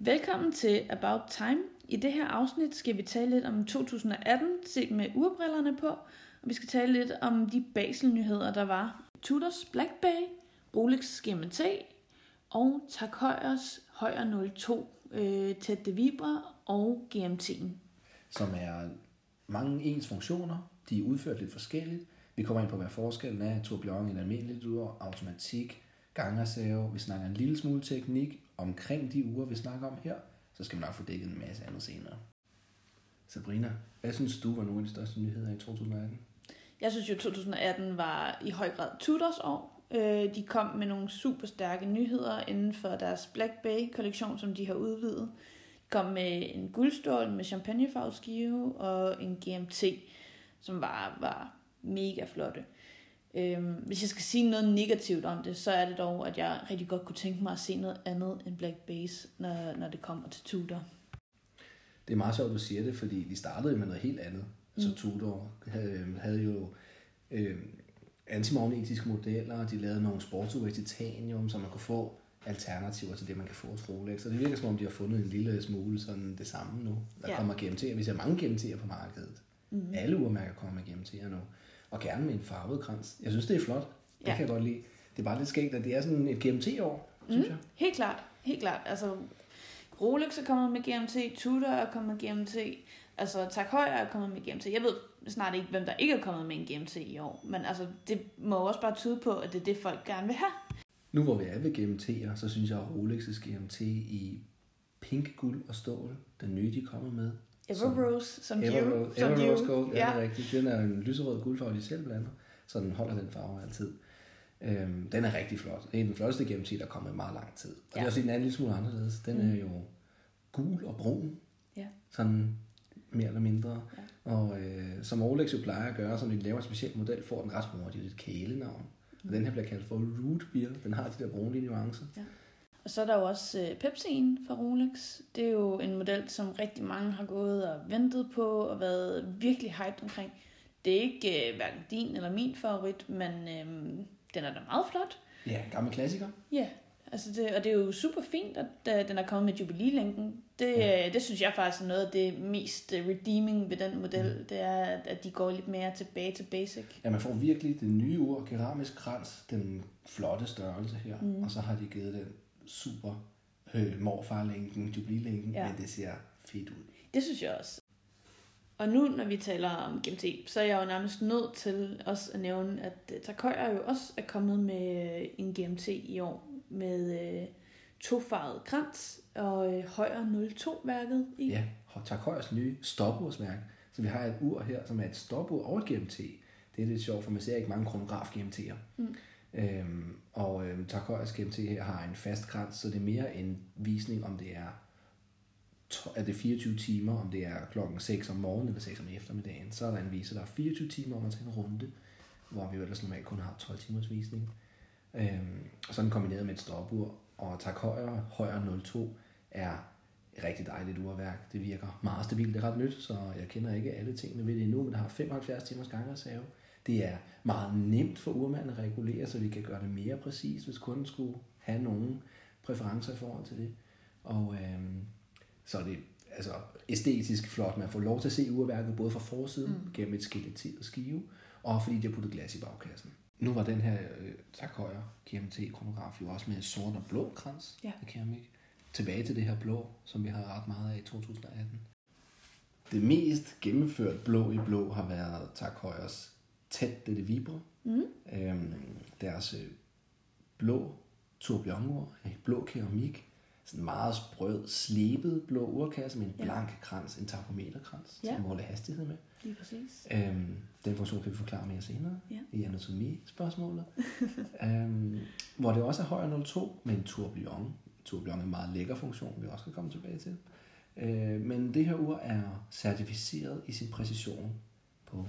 Velkommen til About Time. I det her afsnit skal vi tale lidt om 2018, set med urbrillerne på, og vi skal tale lidt om de Basel-nyheder, der var. Tudors Black Bay, Rolex GMT og Tag Heuer Heuer 02, Tête de Vipère og GMT'en. Som er mange ens funktioner, de er udført lidt forskelligt. Vi kommer ind på, hvad forskellen er, tourbillon, en almindelig ur, automatik, gangreserve, vi snakker en lille smule teknik omkring de uger, vi snakker om her, så skal man nok få dækket en masse andet senere. Sabrina, hvad synes du var nogle af de største nyheder i 2018? Jeg synes jo, at 2018 var i høj grad Tudors år. De kom med nogle super stærke nyheder inden for deres Black Bay-kollektion, som de har udvidet. De kom med en guldstål med champagnefarvet skive og en GMT, som var mega flotte. Hvis jeg skal sige noget negativt om det, så er det dog, at jeg rigtig godt kunne tænke mig at se noget andet end Black Base, når det kommer til Tudor. Det er meget sjovt, du siger det, fordi de startede med noget helt andet. Så Tudor havde jo antimagnetiske modeller, de lavede nogle sportsure i titanium, så man kunne få alternativer til det, man kan få hos Rolex. Så det virker, som om de har fundet en lille smule sådan det samme nu. Der kommer GMT'er. Vi ser mange GMT'er på markedet. Mm. Alle urmærker kommer med GMT'er nu. Og gerne med en farvet krans. Jeg synes, det er flot. Det kan jeg godt lide. Det er bare lidt skægt, at det er sådan et GMT-år, synes jeg. Helt klart. Helt klart. Altså, Rolex er kommet med GMT, Tudor er kommet med GMT, altså Tag Heuer er kommet med GMT. Jeg ved snart ikke, hvem der ikke er kommet med en GMT i år. Men altså, det må også bare tyde på, at det er det, folk gerne vil have. Nu hvor vi er ved GMT'er, så synes jeg, at Rolex's GMT i pink, guld og stål, den nye, de kommer med, Ever Rose Gold, ja, det er rigtigt. Den er en lyserød guldfarve, de selv blander, så den holder den farve altid. Den er rigtig flot. Det er den flotteste GMT, der kommer i meget lang tid. Og det er også en anden lille smule anderledes. Den er jo gul og brun, sådan mere eller mindre. Ja. Og som Rolex jo plejer at gøre, så når de laver en speciel model, får den ret hurtigt et kælenavn. Og den her bliver kaldt for Root Beer. Den har de der brune nuancer. Ja. Og så er der jo også Pepsi'en fra Rolex. Det er jo en model, som rigtig mange har gået og ventet på og været virkelig hyped omkring. Det er ikke hverken din eller min favorit, men den er da meget flot. Ja, gammel klassiker. Ja, altså og det er jo super fint, at den er kommet med jubilæelænken. Det synes jeg faktisk er noget af det mest redeeming ved den model. Mm. Det er, at de går lidt mere tilbage til basic. Ja, man får virkelig den nye ur, keramisk krans, den flotte størrelse her. Mm. Og så har de givet den super morfarlænken, jubilæelænken, men det ser fedt ud. Det synes jeg også. Og nu, når vi taler om GMT, så er jeg jo nærmest nødt til også at nævne, at Tag Heuer jo også er kommet med en GMT i år, med tofarvet krans og Heuer 02-værket i. Ja, Tag Heuers nye stopursmærke. Så vi har et ur her, som er et stopur og et GMT. Det er lidt sjovt, for man ser ikke mange kronograf-GMT'er. Mm. Og Tag Heuers GMT her har en fast krans, så det er mere en visning, om det er, er det 24 timer, om det er klokken 6 om morgenen eller 6 om eftermiddagen, så er der en viser, der er 24 timer om at tage en runde, hvor vi jo ellers normalt kun har 12 timers visning. Og sådan kombineret med et stopur, og Tag Heuer Heuer 02 er et rigtig dejligt urværk. Det virker meget stabilt, det er ret nyt, så jeg kender ikke alle tingene ved det endnu, men det har 75 timers gangreserve. Det er meget nemt for urmanden at regulere, så vi kan gøre det mere præcis, hvis kunden skulle have nogen præferencer i forhold til det. Og så er det altså æstetisk flot. Man får lov til at se urværket både fra forsiden, gennem et skeletteret skive, og fordi de har puttet glas i bagkassen. Nu var den her Tag Heuer GMT-kronograf jo også med sort og blå krans af keramik. Tilbage til det her blå, som vi har ret meget af i 2018. Det mest gennemført blå i blå har været Tag Heuers Tête de Vipère, deres blå tourbillonur, blå keramik, sådan en meget sprød, slebet blå urkasse med en blank krans, en takometerkrans, som måler hastighed med. Lige præcis. Den funktion kan vi forklare mere senere i anatomi-spørgsmålet. Hvor det også er Heuer 02 med en tourbillon. Tourbillon er en meget lækker funktion, vi også kan komme tilbage til. Men det her ur er certificeret i sin præcision på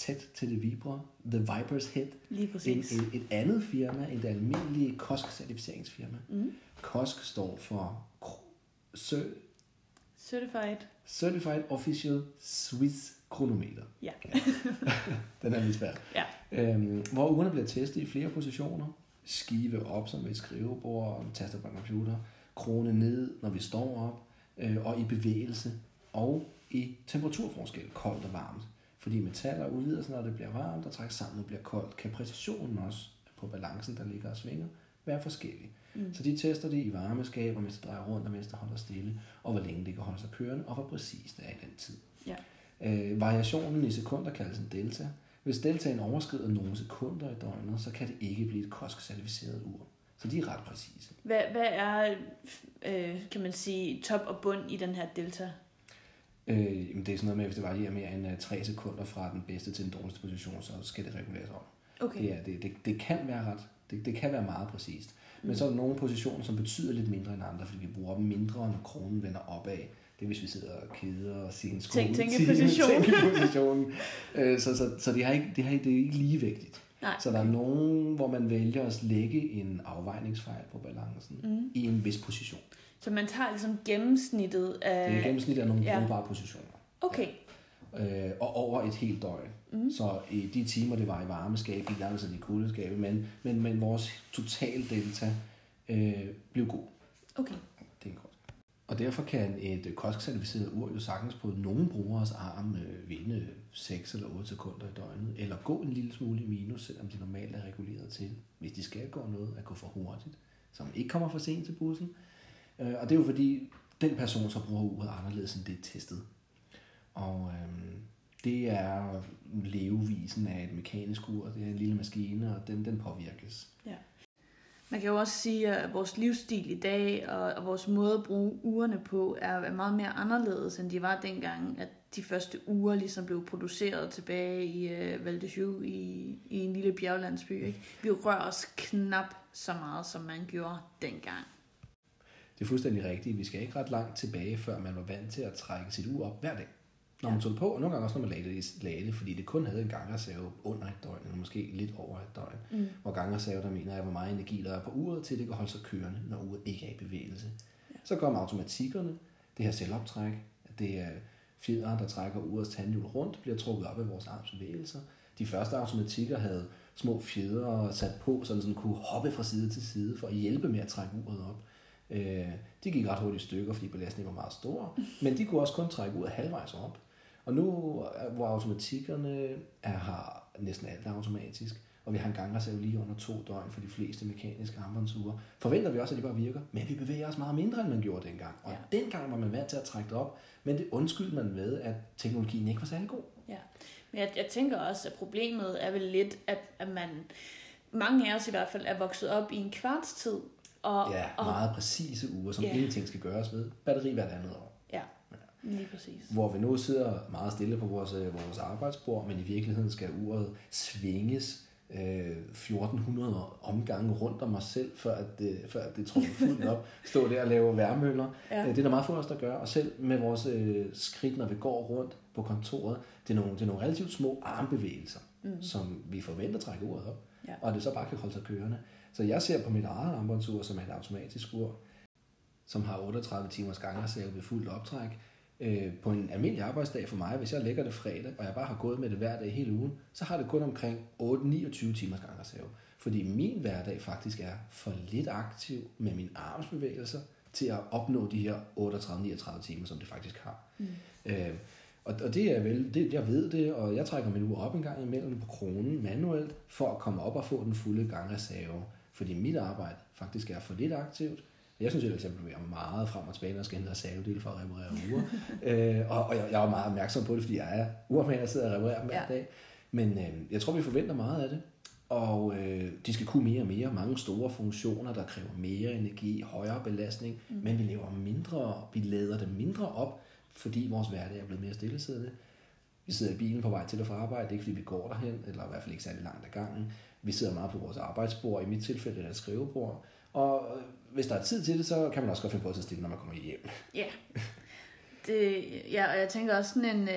Tête de Vipère, The Viper's Head. Lige præcis. Et andet firma end det almindelige COSC-certificeringsfirma. Mm. COSC står for Certified Official Swiss Chronometer. Ja. Den er lidt svær. Ja. Hvor urene bliver testet i flere positioner. Skive op som et skrivebord, taster på en computer. krone ned, når vi står op, og i bevægelse, og i temperaturforskel, koldt og varmt. Fordi metaller udvider sig, når det bliver varmt, og trækker sammen, når det bliver koldt. Kan præcisionen også på balancen, der ligger og svinger, være forskellig. Mm. Så de tester det i varmeskaber, mens det drejer rundt, og mens det holder stille, og hvor længe det kan holde sig kørende, og hvor præcis det er i den tid. Ja. Variationen i sekunder kaldes en delta. Hvis deltaen overskrider nogle sekunder i døgnet, så kan det ikke blive et COSC-certificeret ur. Så de er ret præcise. Hvad er, kan man sige, top og bund i den her delta? Det er sådan noget med, hvis det varierer mere end 3 sekunder fra den bedste til den dårligste position, så skal det reguleres over. Okay. Ja, det kan være ret. Det kan være meget præcist. Men så er der nogle positioner, som betyder lidt mindre end andre, fordi vi bruger dem mindre, når kronen vender opad. Det er, hvis vi sidder og keder og siger en skole. Tænk i positionen. Så det er ikke ligevægtigt. Nej. Så der er nogen, hvor man vælger at lægge en afvejningsfejl på balancen i en vis position. Så man tager ligesom gennemsnittet af... Det er gennemsnittet af nogle brugbare positioner. Okay. Ja. Og over et helt døgn. Mm. Så i de timer, det var i varmeskab, i langt siden i kuldeskab, men vores total delta blev god. Okay. Det er godt. Og derfor kan et COSC-certificeret ur jo sagtens på nogen brugeres arm vinde 6 eller 8 sekunder i døgnet, eller gå en lille smule i minus, selvom det normalt er reguleret til, hvis de skal gå noget, at gå for hurtigt, så man ikke kommer for sent til bussen. Og det er jo fordi, den person, som bruger uret anderledes, end det er testet. Og det er levevisen af et mekanisk ur, det er en lille maskine, og den påvirkes. Ja. Man kan jo også sige, at vores livsstil i dag og vores måde at bruge urene på er meget mere anderledes, end de var dengang, at de første uger ligesom blev produceret tilbage i Val d'Isère i en lille bjerglandsby. Ikke? Vi rører os knap så meget, som man gjorde dengang. Det er fuldstændig rigtigt. Vi skal ikke ret langt tilbage, før man var vant til at trække sit ur op hver dag. Når man tog det på, og nogle gange også, når man lagde det, fordi det kun havde en gangreserve under et døgn, eller måske lidt over et døgn. Mm. Hvor gangreserve, der mener jeg, hvor meget energi der er på uret, til det kan holde sig kørende, når uret ikke er i bevægelse. Ja. Så kommer automatikkerne, det her selvoptræk, det er fjederen, der trækker urets tandhjul rundt, bliver trukket op af vores armsbevægelser. De første automatikker havde små fjedere sat på, så den sådan kunne hoppe fra side til side, for at hjælpe med at trække uret op. De gik ret hurtigt i stykker, fordi belastningen var meget stor, men de kunne også kun trække uret halvvejs op. Og nu, hvor automatikkerne har næsten alt automatisk, og vi har en gangreserve lige under 2 døgn for de fleste mekaniske armbåndsure, forventer vi også, at de bare virker, men vi bevæger os meget mindre, end man gjorde dengang. Og dengang var man vant til at trække det op, men det undskyldte man ved, at teknologien ikke var særlig god. Ja, men jeg tænker også, at problemet er vel lidt, at mange af os i hvert fald er vokset op i en kvartstid. Og meget præcise uger, som ingenting skal gøres ved. Batteri hvert andet år. Lige præcis. Hvor vi nu sidder meget stille på vores arbejdsbord, men i virkeligheden skal uret svinges 1400 omgange rundt om os selv, før det tråkker fuldt op. Stå der og lave værmøller. Ja. Det er der meget få af os, der gør. Og selv med vores skridt, når vi går rundt på kontoret, det er nogle relativt små armbevægelser, som vi forventer at trække uret op. Ja. Og det så bare kan holde sig kørende. Så jeg ser på mit eget armbåndsur, som er et automatisk ur, som har 38 timers gangreserve ved fuldt optræk. På en almindelig arbejdsdag for mig, hvis jeg lægger det fredag, og jeg bare har gået med det hver dag hele ugen, så har det kun omkring 8-29 timers gangreserve. Fordi min hverdag faktisk er for lidt aktiv med mine armsbevægelser til at opnå de her 38-39 timer, som det faktisk har. Og det er vel, jeg ved det, og jeg trækker min ur op en gang imellem på kronen manuelt, for at komme op og få den fulde gangreserve. Fordi mit arbejde faktisk er for lidt aktivt. Jeg synes at jeg er meget frem og tilbage, når jeg skal hente reservedele for at reparere uger. Og jeg er meget opmærksom på det, fordi jeg er urmager, der sidder og reparerer dem hver dag. Men jeg tror, vi forventer meget af det. Og de skal kunne mere og mere. Mange store funktioner, der kræver mere energi, højere belastning. Men vi lever mindre, vi lader det mindre op, fordi vores hverdag er blevet mere stillesiddende. Vi sidder i bilen på vej til og fra arbejde. Det er ikke, fordi vi går derhen, eller i hvert fald ikke særlig langt ad gangen. Vi sidder meget på vores arbejdsbord, i mit tilfælde eller et skrivebord. Og hvis der er tid til det, så kan man også godt finde på at tage stille, når man kommer hjem. Og jeg tænker også sådan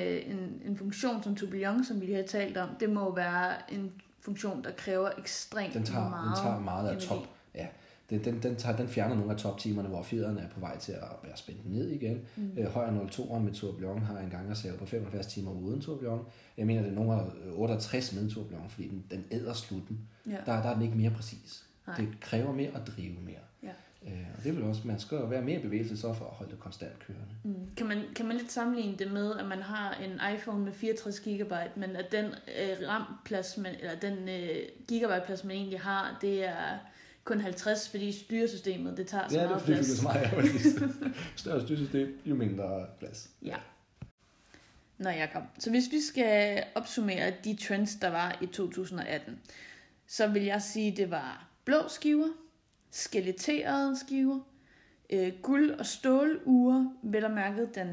en funktion som tourbillon, som vi lige har talt om, det må være en funktion, der kræver ekstremt meget. Den tager meget af top. Ja. Den fjerner nogle af toptimerne, hvor fjederne er på vej til at være spændt ned igen. Heuer 02 med tourbillon har en gangreserve på 75 timer uden tourbillon. Jeg mener, det er nogle 68 med tourbillon, fordi den æder slutten. Der er den ikke mere præcis. Nej. Det kræver mere og drive mere. Og det vil også, man skal være mere bevægelse så for at holde det konstant kørende. Mm. Kan man lidt sammenligne det med, at man har en iPhone med 64 GB, men at den gigabyteplads, man egentlig har, det er kun 50, fordi styresystemet, det tager så meget plads. Ja, det fylder så meget. Større styresystem, jo mindre plads. Ja. Nå, Jacob. Så hvis vi skal opsummere de trends, der var i 2018, så vil jeg sige, det var blå skiver, skeletterede skiver, guld- og stålure, vel og mærket den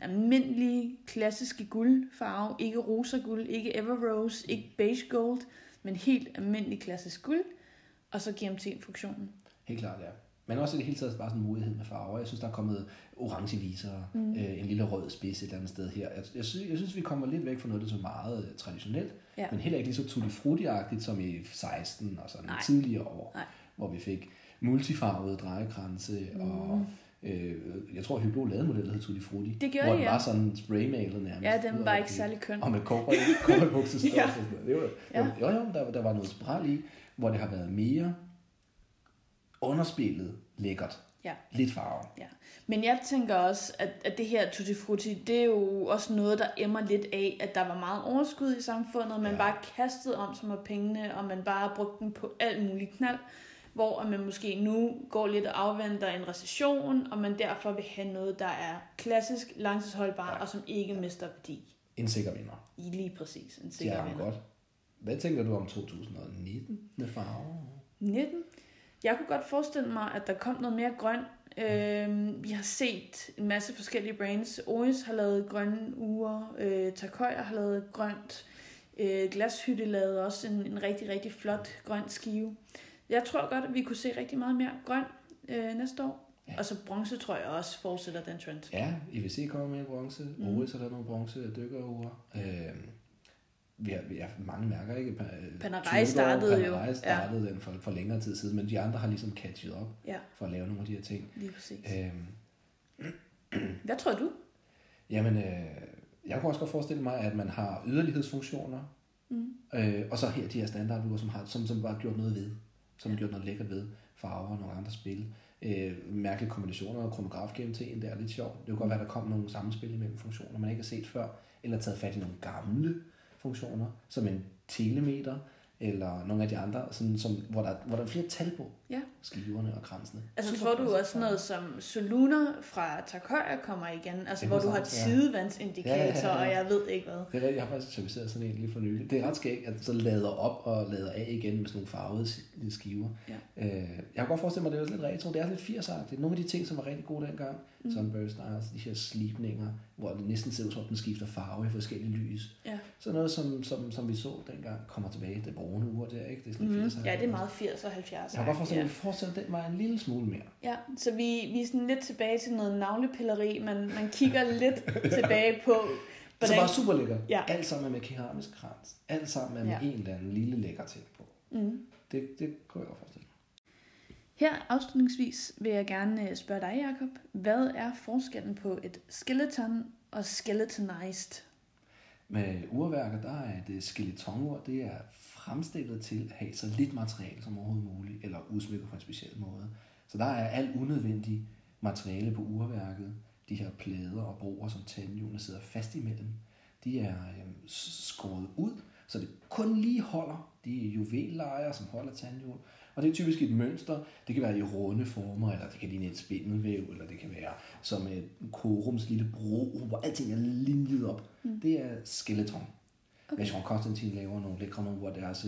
almindelige, klassiske guldfarve, ikke rosa guld, ikke Ever Rose, ikke beige gold, men helt almindelig klassisk guld, og så GMT-funktionen. Helt klart, ja. Men også i det hele taget bare sådan en modighed med farver. Jeg synes, der er kommet orange visere, en lille rød spids et eller andet sted her. Jeg synes, vi kommer lidt væk fra noget, der er så meget traditionelt, men heller ikke lige så tutti-frutti-agtigt som i 16 og sådan tidligere år. Nej. Hvor vi fik multifarvede drejekranse, og jeg tror, Hublot lavede modeller hed Tutti Frutti. Det gjorde den var sådan spraymalet nærmest. Ja, den var ikke særlig køn. Og med kobberbuksestof og sådan noget. Det var, der var noget spral i, hvor det har været mere underspillet lækkert. Ja. Lidt farve. Ja. Men jeg tænker også, at det her Tutti Frutti, det er jo også noget, der emmer lidt af, at der var meget overskud i samfundet, man bare kastede om sig med pengene, og man bare brugte dem på alt muligt knald, hvor man måske nu går lidt og afventer en recession, og man derfor vil have noget, der er klassisk, langtidsholdbart, og som ikke mister værdi. En sikker vinder. Lige præcis, en sikker vinder. Godt. Hvad tænker du om 2019 med farver? 19? Jeg kunne godt forestille mig, at der kom noget mere grøn. Vi har set en masse forskellige brands. Oris har lavet grønne uger. Takoya har lavet grønt. Glashytte lavede også en rigtig, rigtig flot grøn skive. Jeg tror godt, at vi kunne se rigtig meget mere grøn næste år. Ja. Og så bronze tror jeg også fortsætter den trend. Ja, IWC kommer med bronze. Oris har lavet nogle bronze dykkeruger. Vi har mange mærker, ikke? Panerai startede den for længere tid siden, men de andre har ligesom catchet op for at lave nogle af de her ting. Lige præcis. Hvad tror du? Jamen, jeg kunne også godt forestille mig, at man har yderlighedsfunktioner, og så her de her standarduger, som bare gjort noget ved, som gjort noget lækkert ved, farver og nogle andre spil. Mærkelige kombinationer og kronograf-GMT'en, det er lidt sjovt. Det kunne godt være, der kom nogle samspil imellem funktioner, man ikke har set før, eller taget fat i nogle gamle funktioner, som en telemeter eller nogle af de andre, sådan, som, hvor der er flere tal på skiverne og kransene. Altså super, tror du også noget som Soluna fra Tag Heuer kommer igen, altså hvor du har tidevandsindikatorer, og jeg ved ikke hvad. Det er rigtigt, jeg har faktisk serviceret sådan en lige for nylig. Det er ret skægt, at så lader op og lader af igen med sådan nogle farvede skiver. Ja. Jeg kan godt forestille mig, at det er lidt retro, det er lidt 80'er-agtigt. Nogle af de ting, som var rigtig gode dengang, Sunburst Stars, de her slibninger, hvor det næsten ser ud som, den skifter farve i forskellige lys. Ja. Så noget, som vi så dengang, kommer tilbage. Det brune uger der, ikke? Det er sådan 80'er. Ja, det er meget 80'er og 70'er. Jeg kan godt forestille den var en lille smule mere. Ja, så vi er sådan lidt tilbage til noget navlepilleri, man kigger lidt tilbage på. Så bare super lækkert. Ja. Alt sammen med keramisk krans. Alt sammen med en eller anden lille lækker ting på. Mm. Det kunne jeg godt forestille. Her afslutningsvis vil jeg gerne spørge dig, Jacob. Hvad er forskellen på et skeleton og skeletonized? Med urværker, der er det skeletonur, det er fremstillet til at have så lidt materiale som overhovedet muligt, eller udsmykket på en speciel måde. Så der er alt unødvendigt materiale på urværket. De her plader og broer, som tandhjulene sidder fast imellem, de er skåret ud, så det kun lige holder. De er juvellejer, som holder tandhjul. Og det er typisk et mønster. Det kan være i runde former, eller det kan ligne et spindelvæv, eller det kan være som et korums lille bro, hvor alting er linjet op. Det er skeleton. Okay. Vacheron Constantin laver nogle lækre nogle, hvor deres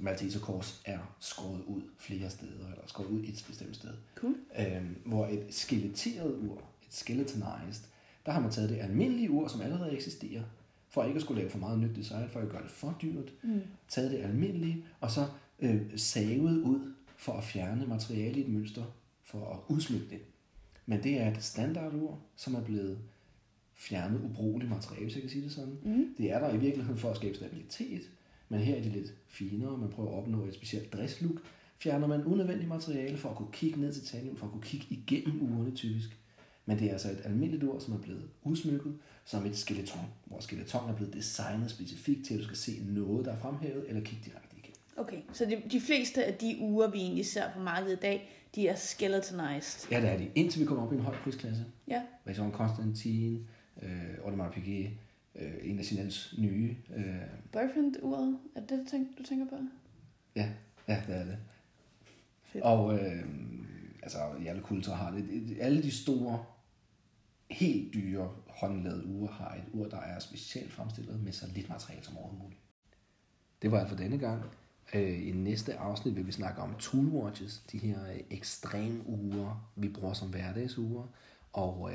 malteserkors er skåret ud flere steder, eller skåret ud et bestemt sted. Cool. Hvor et skeletteret ur, et skeletonized, der har man taget det almindelige ur, som allerede eksisterer, for ikke at skulle lave for meget nyt design, for at gøre det for dyrt, taget det almindelige, og så savet ud for at fjerne materiale i et mønster, for at udsmykke det. Men det er et standardur, som er blevet fjernet ubrugeligt materiale, hvis jeg kan sige det sådan. Det er der i virkeligheden for at skabe stabilitet, men her er det lidt finere, man prøver at opnå et specielt dresslook. Fjerner man unødvendigt materiale for at kunne kigge ned til tandhjul, for at kunne kigge igennem urene typisk. Men det er altså et almindeligt ur, som er blevet udsmykket som et skeleton, hvor skeleton er blevet designet specifikt til, at du skal se noget, der er fremhævet, eller kigge direkte igennem. Okay, så de fleste af de ure, vi egentlig ser på markedet i dag, de er skeletonized. Ja, det er de. Indtil vi kommer op i en høj prisklasse. Ja. Vacheron Constantin, Audemars Piguet, en af Sinels nye. Boyfriend-uret, er det det, du tænker på? Ja, ja, det er det. Fedt. Og altså, i alle kulturer har det. Alle de store, helt dyre håndlavede ure har et ur, der er specielt fremstillet med så lidt materiale som overhovedet muligt. Det var alt for denne gang. I næste afsnit vil vi snakke om toolwatches, de her ekstreme ure, vi bruger som hverdagsure. Og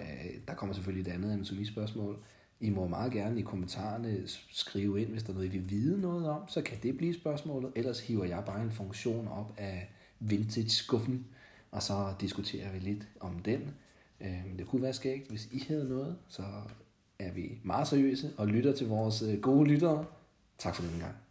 der kommer selvfølgelig et andet anatomispørgsmål. I må meget gerne i kommentarerne skrive ind, hvis der er noget, I vil vide noget om, så kan det blive spørgsmålet. Ellers hiver jeg bare en funktion op af vintage-skuffen, og så diskuterer vi lidt om den. Det kunne være skægt, hvis I havde noget, så er vi meget seriøse og lytter til vores gode lyttere. Tak for den gang.